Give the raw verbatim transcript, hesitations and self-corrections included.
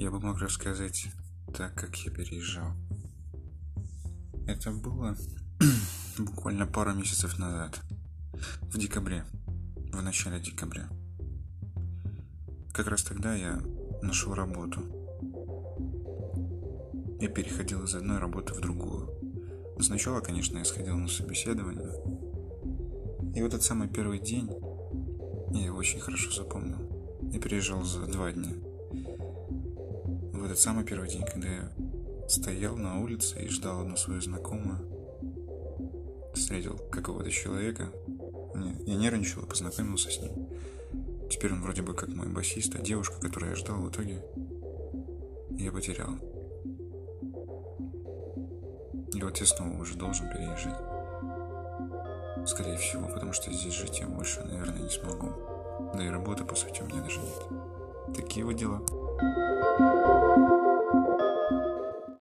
я бы мог рассказать так, как я переезжал. Это было буквально пару месяцев назад, в декабре, в начале декабря. Как раз тогда я нашел работу. Я переходил из одной работы в другую. Сначала, конечно, я сходил на собеседование. И в этот самый первый день, я его очень хорошо запомнил, я переезжал за два дня. В этот самый первый день, когда я стоял на улице и ждал одну свою знакомую, встретил какого-то человека. Нет, я нервничал и познакомился с ним. Теперь он вроде бы как мой басист, а девушка, которую я ждал, в итоге я потерял. И вот я снова уже должен переезжать. Скорее всего, потому что здесь жить я больше, наверное, не смогу. Да и работы, по сути, у меня даже нет. Такие вот дела.